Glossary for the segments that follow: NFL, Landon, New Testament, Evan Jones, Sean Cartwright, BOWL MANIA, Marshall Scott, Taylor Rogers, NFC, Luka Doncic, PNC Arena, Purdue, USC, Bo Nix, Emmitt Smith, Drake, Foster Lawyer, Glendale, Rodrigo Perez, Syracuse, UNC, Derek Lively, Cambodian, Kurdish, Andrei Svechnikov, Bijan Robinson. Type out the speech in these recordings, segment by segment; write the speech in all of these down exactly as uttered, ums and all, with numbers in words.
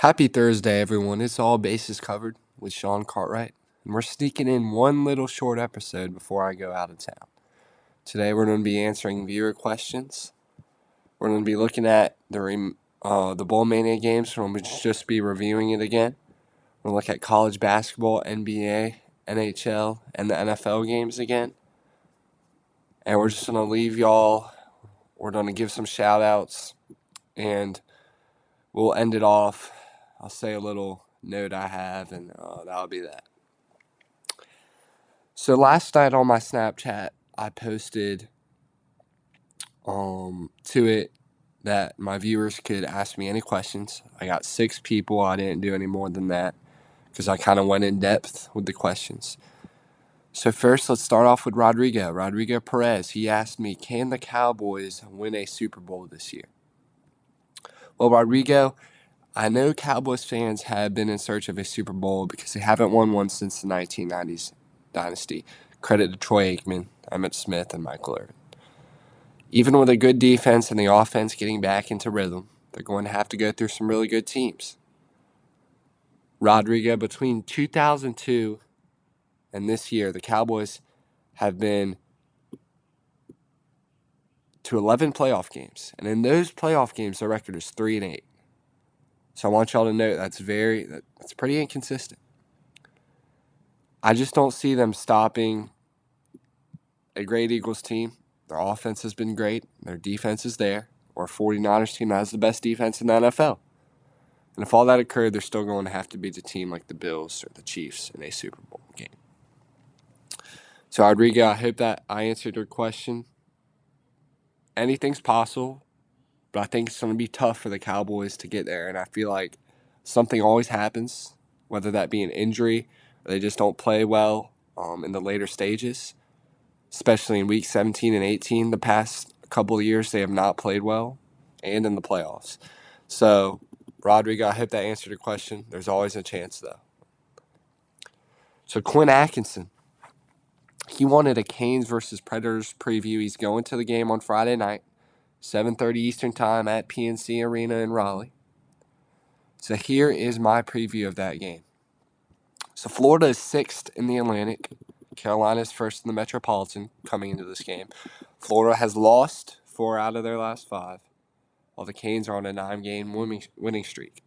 Happy Thursday, everyone. It's All Bases Covered with Sean Cartwright, and we're sneaking in one little short episode before I go out of town. Today, we're going to be answering viewer questions. We're going to be looking at the rem- uh, the BOWL MANIA games, so we'll just be reviewing it again. We'll look at college basketball, N B A, N H L, and the N F L games again. And we're just going to leave y'all. We're going to give some shout-outs, and we'll end it off. I'll say a little note I have, and uh, that'll be that. So last night on my Snapchat, I posted um, to it that my viewers could ask me any questions. I got six people. I didn't do any more than that because I kind of went in depth with the questions. So first, let's start off with Rodrigo. Rodrigo Perez, he asked me, can the Cowboys win a Super Bowl this year? Well, Rodrigo, I know Cowboys fans have been in search of a Super Bowl because they haven't won one since the nineteen nineties dynasty. Credit to Troy Aikman, Emmitt Smith, and Michael Irvin. Even with a good defense and the offense getting back into rhythm, they're going to have to go through some really good teams. Rodrigo, between two thousand two and this year, the Cowboys have been to eleven playoff games. And in those playoff games, their record is three and eight. So I want y'all to know that's very, that's pretty inconsistent. I just don't see them stopping a great Eagles team. Their offense has been great. Their defense is there. Or 49ers team that has the best defense in the N F L. And if all that occurred, they're still going to have to beat a team like the Bills or the Chiefs in a Super Bowl game. So Rodrigo, I hope that I answered your question. Anything's possible, but I think it's going to be tough for the Cowboys to get there. And I feel like something always happens, whether that be an injury or they just don't play well um, in the later stages, especially in week seventeen and eighteen. The past couple of years, they have not played well and in the playoffs. So, Rodrigo, I hope that answered your question. There's always a chance, though. So, Quinn Atkinson. He wanted a Canes versus Predators preview. He's going to the game on Friday night, seven thirty Eastern Time at P N C Arena in Raleigh. So here is my preview of that game. So Florida is sixth in the Atlantic. Carolina is first in the Metropolitan coming into this game. Florida has lost four out of their last five, while the Canes are on a nine-game winning streak.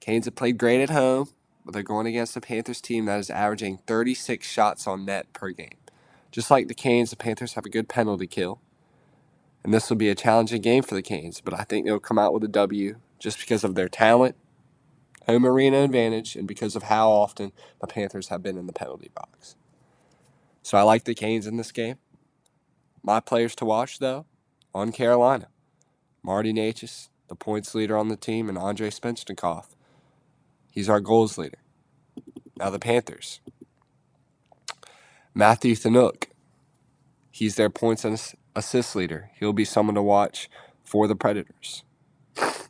Canes have played great at home, but they're going against a Panthers team that is averaging thirty-six shots on net per game. Just like the Canes, the Panthers have a good penalty kill. And this will be a challenging game for the Canes, but I think they'll come out with a W just because of their talent, home arena advantage, and because of how often the Panthers have been in the penalty box. So I like the Canes in this game. My players to watch, though, on Carolina. Marty Nachez, the points leader on the team, and Andrei Svechnikov. He's our goals leader. Now the Panthers. Matthew Tkachuk. He's their points and assists leader. He'll be someone to watch for the Predators.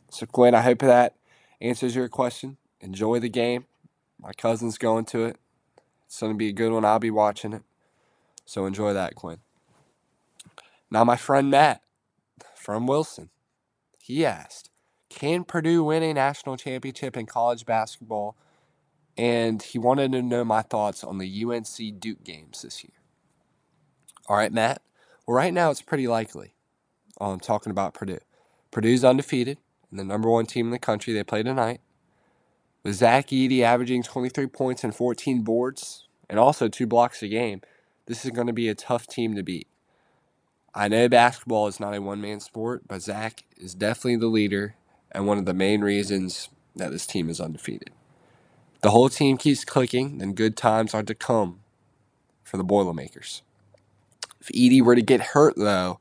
So Quinn, I hope that answers your question. Enjoy the game. My cousin's going to it. It's going to be a good one. I'll be watching it. So enjoy that, Quinn. Now my friend Matt from Wilson. He asked, can Purdue win a national championship in college basketball? And he wanted to know my thoughts on the U N C Duke games this year. All right, Matt. Well, right now it's pretty likely. I'm um, talking about Purdue. Purdue's undefeated and the number one team in the country. They play tonight. With Zach Edey averaging twenty-three points and fourteen boards and also two blocks a game, this is going to be a tough team to beat. I know basketball is not a one-man sport, but Zach is definitely the leader and one of the main reasons that this team is undefeated. If the whole team keeps clicking, then good times are to come for the Boilermakers. If Edey were to get hurt, though,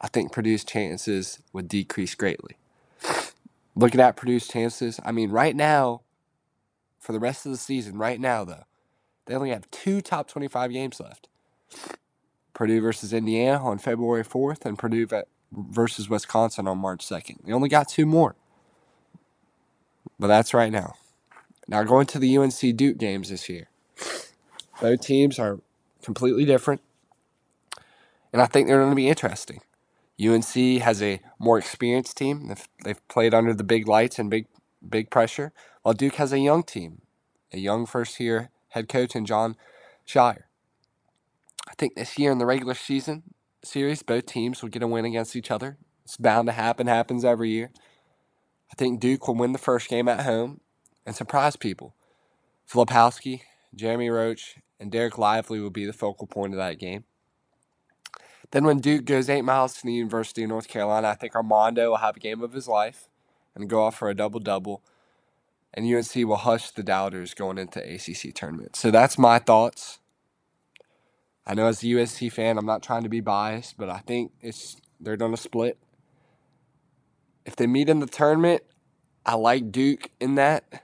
I think Purdue's chances would decrease greatly. Looking at Purdue's chances, I mean, right now, for the rest of the season, right now, though, they only have two top twenty-five games left. Purdue versus Indiana on February fourth, and Purdue v- versus Wisconsin on March second. They only got two more. But that's right now. Now going to the U N C Duke games this year. Both teams are completely different, and I think they're going to be interesting. U N C has a more experienced team. They've, they've played under the big lights and big big pressure, while Duke has a young team, a young first-year head coach in John Shire. I think this year in the regular season series, both teams will get a win against each other. It's bound to happen, happens every year. I think Duke will win the first game at home and surprise people. Filipowski, Jeremy Roach, and Derek Lively will be the focal point of that game. Then when Duke goes eight miles to the University of North Carolina, I think Armando will have a game of his life and go off for a double-double, and U N C will hush the doubters going into A C C tournament. So that's my thoughts. I know as a U S C fan, I'm not trying to be biased, but I think it's they're going to split. If they meet in the tournament, I like Duke in that.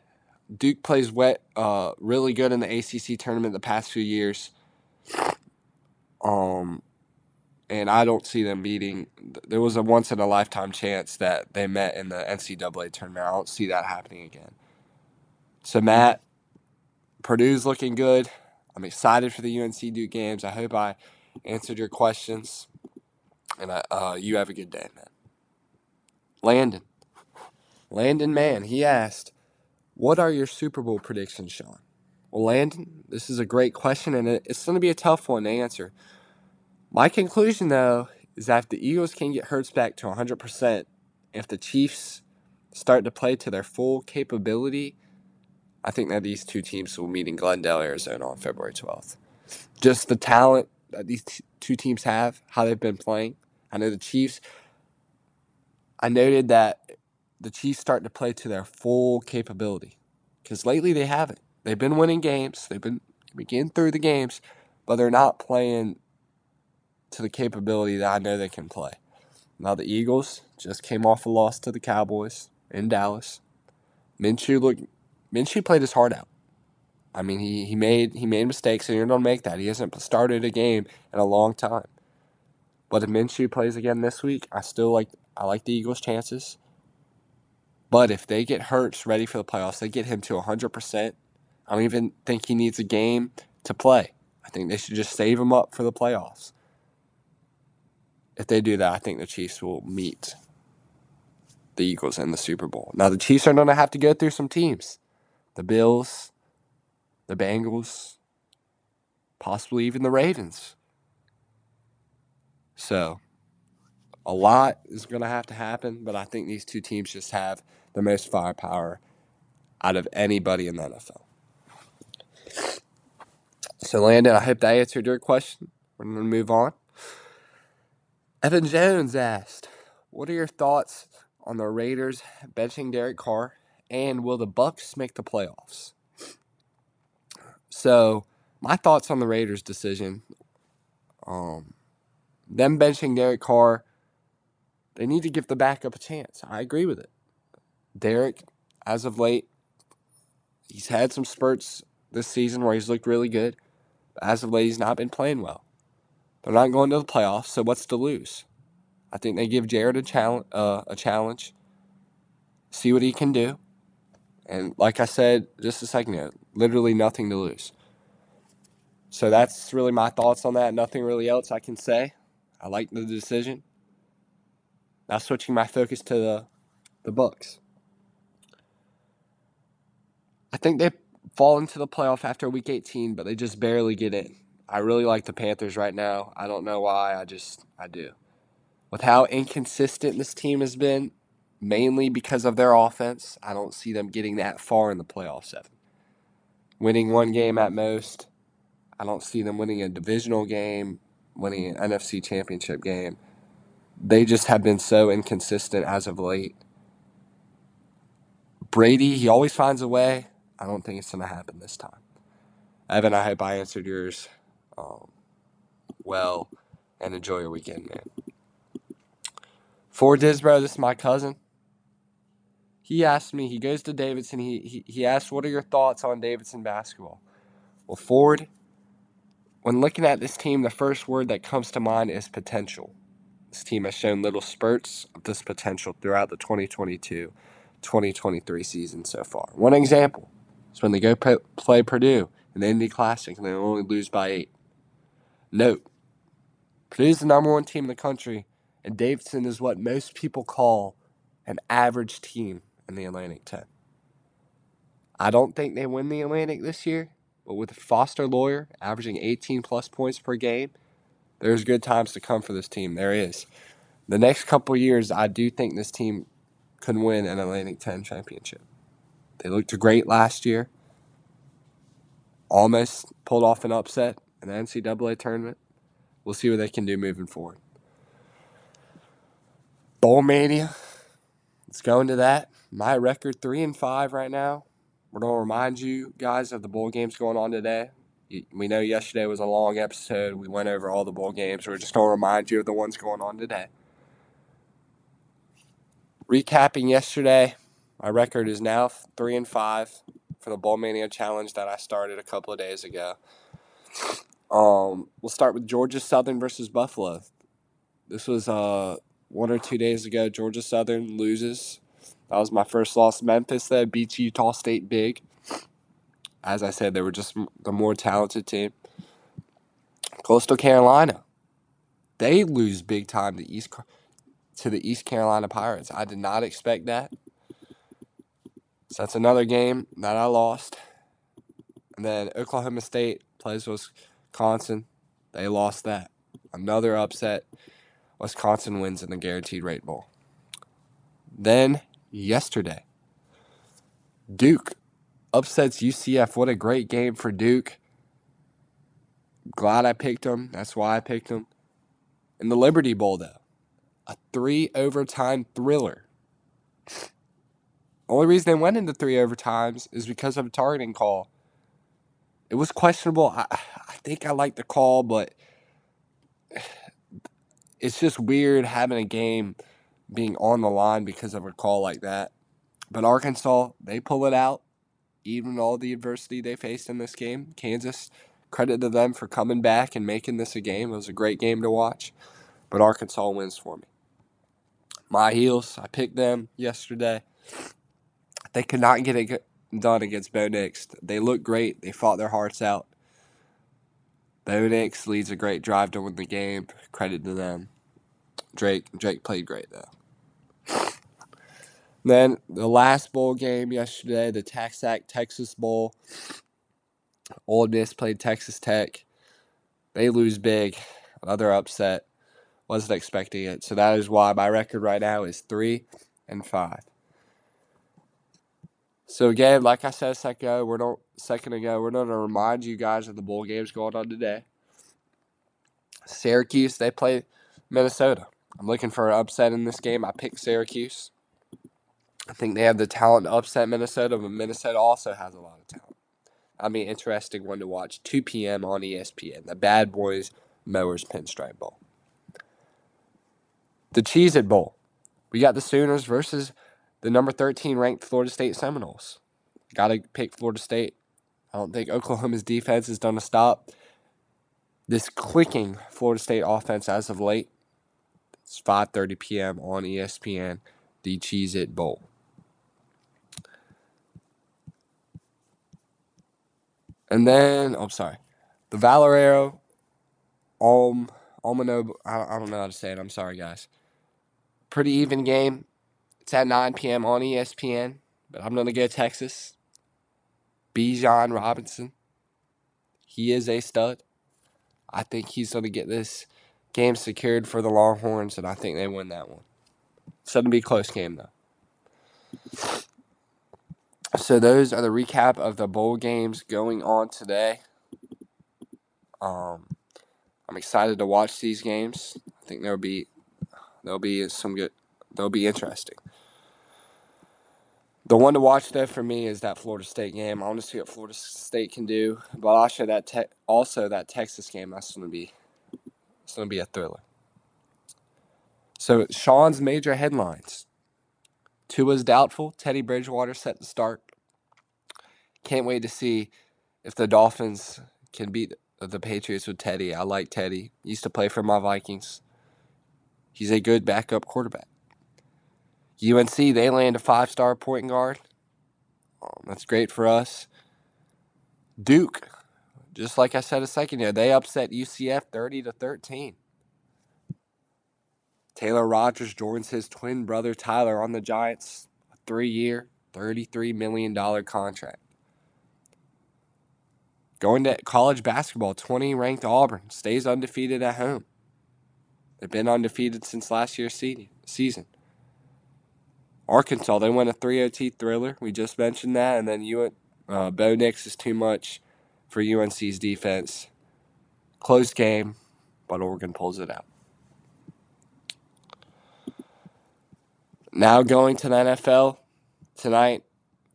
Duke plays wet, uh, really good in the A C C tournament the past few years. Um... And I don't see them meeting. There was a once-in-a-lifetime chance that they met in the N C double A tournament. I don't see that happening again. So, Matt, Purdue's looking good. I'm excited for the U N C-Duke games. I hope I answered your questions. And I, uh, you have a good day, man. Landon. Landon, man, he asked, what are your Super Bowl predictions, Sean? Well, Landon, this is a great question, and it's going to be a tough one to answer. My conclusion, though, is that if the Eagles can get Hurts back to one hundred percent, if the Chiefs start to play to their full capability, I think that these two teams will meet in Glendale, Arizona on February twelfth. Just the talent that these t- two teams have, how they've been playing. I know the Chiefs, I noted that the Chiefs start to play to their full capability because lately they haven't. They've been winning games. They've been getting through the games, but they're not playing to the capability that I know they can play. Now the Eagles just came off a loss to the Cowboys in Dallas. Minshew looked, Minshew played his heart out. I mean, he he made he made mistakes, and you're going to make that. He hasn't started a game in a long time. But if Minshew plays again this week, I still like I like the Eagles' chances. But if they get Hurts ready for the playoffs, they get him to one hundred percent. I don't even think he needs a game to play. I think they should just save him up for the playoffs. If they do that, I think the Chiefs will meet the Eagles in the Super Bowl. Now, the Chiefs are going to have to go through some teams. The Bills, the Bengals, possibly even the Ravens. So, a lot is going to have to happen, but I think these two teams just have the most firepower out of anybody in the N F L. So, Landon, I hope that answered your question. We're going to move on. Evan Jones asked, what are your thoughts on the Raiders benching Derek Carr, and will the Bucks make the playoffs? So, my thoughts on the Raiders' decision, um, them benching Derek Carr, they need to give the backup a chance. I agree with it. Derek, as of late, he's had some spurts this season where he's looked really good. But as of late, he's not been playing well. They're not going to the playoffs, so what's to lose? I think they give Jared a challenge, uh, a challenge, see what he can do. And like I said just a second ago, literally nothing to lose. So that's really my thoughts on that. Nothing really else I can say. I like the decision. Now switching my focus to the, the Bucks. I think they fall into the playoff after week eighteen, but they just barely get in. I really like the Panthers right now. I don't know why. I just, I do. With how inconsistent this team has been, mainly because of their offense, I don't see them getting that far in the playoff seven. Winning one game at most. I don't see them winning a divisional game, winning an N F C championship game. They just have been so inconsistent as of late. Brady, he always finds a way. I don't think it's going to happen this time. Evan, I hope I answered yours. Um, well, and enjoy your weekend, man. Ford Dizbro, this is my cousin. He asked me, he goes to Davidson, he, he he asked, what are your thoughts on Davidson basketball? Well, Ford, when looking at this team, the first word that comes to mind is potential. This team has shown little spurts of this potential throughout the twenty twenty-two twenty twenty-three season so far. One example is when they go p- play Purdue in the Indy Classic and they only lose by eight. Note, Purdue's the number one team in the country, and Davidson is what most people call an average team in the Atlantic ten. I don't think they win the Atlantic this year, but with Foster Lawyer averaging eighteen plus points per game, there's good times to come for this team. There is. The next couple years, I do think this team could win an Atlantic ten championship. They looked great last year. Almost pulled off an upset in the N C double A tournament. We'll see what they can do moving forward. Bowl Mania. Let's go into that. My record, three and five right now. We're going to remind you guys of the bowl games going on today. We know yesterday was a long episode. We went over all the bowl games. We're just going to remind you of the ones going on today. Recapping yesterday, my record is now three and five for the Bowl Mania Challenge that I started a couple of days ago. Um, we'll start with Georgia Southern versus Buffalo. This was uh, one or two days ago. Georgia Southern loses. That was my first loss. Memphis, though, beats Utah State big. As I said, they were just the more talented team. Coastal Carolina, they lose big time to East to the East Carolina Pirates. I did not expect that. So that's another game that I lost. And then Oklahoma State plays Wisconsin. They lost that. Another upset. Wisconsin wins in the Guaranteed Rate Bowl. Then yesterday, Duke upsets U C F. What a great game for Duke. Glad I picked them. That's why I picked them. In the Liberty Bowl, though, a three-overtime thriller. Only reason they went into three overtimes is because of a targeting call. It was questionable. I, I think I like the call, but it's just weird having a game being on the line because of a call like that. But Arkansas, they pull it out, even all the adversity they faced in this game. Kansas, credit to them for coming back and making this a game. It was a great game to watch, but Arkansas wins for me. My Heels, I picked them yesterday. They could not get it done against Bo Nix. They looked great. They fought their hearts out. Bo Nix leads a great drive to win the game. Credit to them. Drake Drake played great, though. Then the last bowl game yesterday, the TaxAct Texas Bowl. Ole Miss played Texas Tech. They lose big. Another upset. Wasn't expecting it. So that is why my record right now is three and five. So again, like I said a second ago, we're not second ago, we're going to remind you guys of the bowl games going on today. Syracuse, they play Minnesota. I'm looking for an upset in this game. I picked Syracuse. I think they have the talent to upset Minnesota, but Minnesota also has a lot of talent. I mean, interesting one to watch. two p.m. on E S P N. The Bad Boys Mowers Pinstripe Bowl. The Cheez-It Bowl. We got the Sooners versus the number thirteen ranked Florida State Seminoles. Got to pick Florida State. I don't think Oklahoma's defense has done a stop. This clicking Florida State offense as of late. It's five thirty p.m. on E S P N. The Cheez-It Bowl. And then, I'm oh, sorry, the Valero Om Omano. I, I don't know how to say it. I'm sorry, guys. Pretty even game. It's at nine p.m. on E S P N, but I'm going to go Texas. Bijan Robinson, he is a stud. I think he's going to get this game secured for the Longhorns, and I think they win that one. It's going to be a close game, though. So those are the recap of the bowl games going on today. Um, I'm excited to watch these games. I think there'll be there'll be some good. They'll be interesting. The one to watch, though, for me is that Florida State game. I want to see what Florida State can do. But also that, te- also that Texas game, that's going to be it's going to be a thriller. So, Sean's major headlines. Tua's doubtful. Teddy Bridgewater set to start. Can't wait to see if the Dolphins can beat the Patriots with Teddy. I like Teddy. He used to play for my Vikings. He's a good backup quarterback. U N C, they land a five-star point guard. Um, that's great for us. Duke, just like I said a second ago, they upset U C F thirty to thirteen. Taylor Rogers joins his twin brother Tyler on the Giants, a three-year, thirty-three million dollars contract. Going to college basketball, twenty ranked Auburn stays undefeated at home. They've been undefeated since last year's season. Arkansas, they won a three O T thriller. We just mentioned that. And then you, uh, Bo Nix is too much for U N C's defense. Close game, but Oregon pulls it out. Now going to the N F L tonight,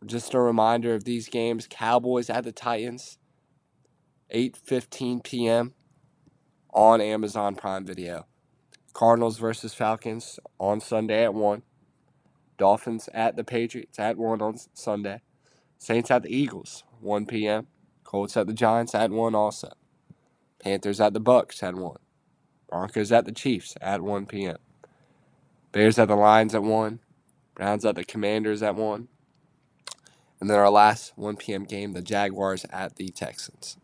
just a reminder of these games. Cowboys at the Titans, eight fifteen p.m. on Amazon Prime Video. Cardinals versus Falcons on Sunday at one. Dolphins at the Patriots at one on Sunday. Saints at the Eagles, one p.m. Colts at the Giants at one also. Panthers at the Bucks at one. Broncos at the Chiefs at one p.m. Bears at the Lions at one. Browns at the Commanders at one. And then our last one p.m. game, the Jaguars at the Texans.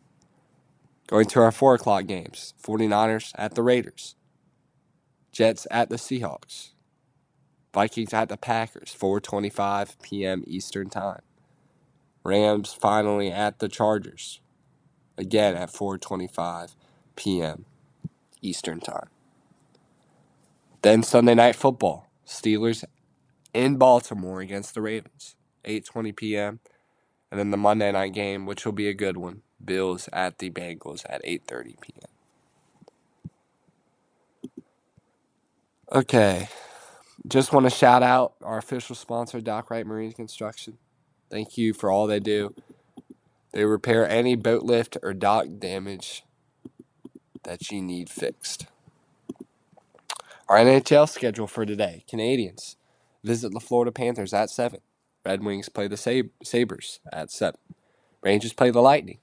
Going to our four o'clock games, 49ers at the Raiders. Jets at the Seahawks. Vikings at the Packers, four twenty-five p.m. Eastern Time. Rams finally at the Chargers, again at four twenty-five p.m. Eastern Time. Then Sunday Night Football, Steelers in Baltimore against the Ravens, eight twenty p.m. And then the Monday night game, which will be a good one, Bills at the Bengals at eight thirty p.m. Okay. Just want to shout out our official sponsor, Doc Wright Marine Construction. Thank you for all they do. They repair any boat lift or dock damage that you need fixed. Our N H L schedule for today. Canadians visit the Florida Panthers at seven. Red Wings play the Sab- Sabres at seven. Rangers play the Lightning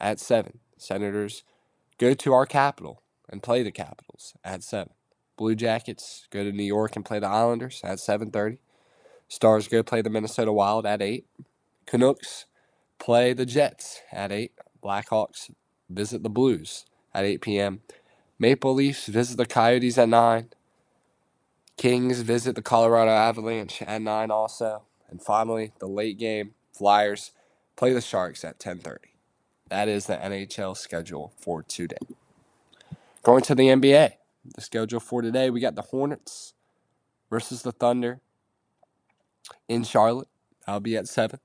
at seven. Senators go to our capital and play the Capitals at seven. Blue Jackets go to New York and play the Islanders at seven thirty. Stars go play the Minnesota Wild at eight. Canucks play the Jets at eight. Blackhawks visit the Blues at eight p.m. Maple Leafs visit the Coyotes at nine. Kings visit the Colorado Avalanche at nine also. And finally, the late game, Flyers play the Sharks at ten thirty. That is the N H L schedule for today. Going to the N B A. The schedule for today, we got the Hornets versus the Thunder in Charlotte. That'll be at seven.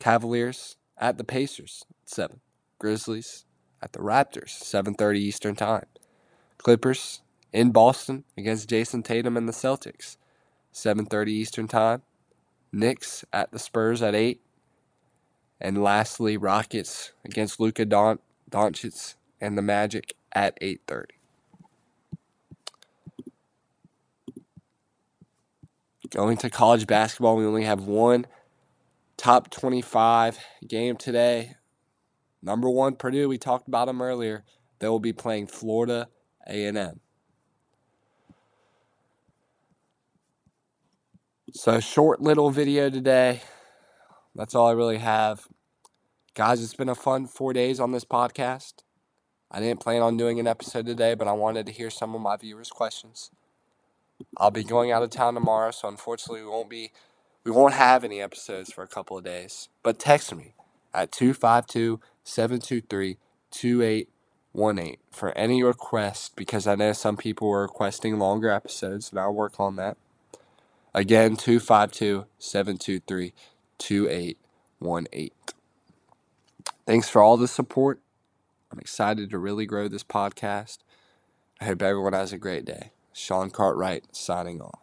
Cavaliers at the Pacers at seven. Grizzlies at the Raptors, seven thirty Eastern Time. Clippers in Boston against Jason Tatum and the Celtics, seven thirty Eastern Time. Knicks at the Spurs at eight. And lastly, Rockets against Luka Don- Doncic and the Magic at eight thirty. Going to college basketball, we only have one top twenty-five game today. Number one, Purdue, we talked about them earlier. They will be playing Florida A and M. So short little video today. That's all I really have. Guys, it's been a fun four days on this podcast. I didn't plan on doing an episode today, but I wanted to hear some of my viewers' questions. I'll be going out of town tomorrow, so unfortunately we won't be, we won't have any episodes for a couple of days. But text me at two five two, seven two three, two eight one eight for any request, because I know some people were requesting longer episodes, and I'll work on that. Again, two five two, seven two three, two eight one eight. Thanks for all the support. I'm excited to really grow this podcast. I hope everyone has a great day. Sean Cartwright signing off.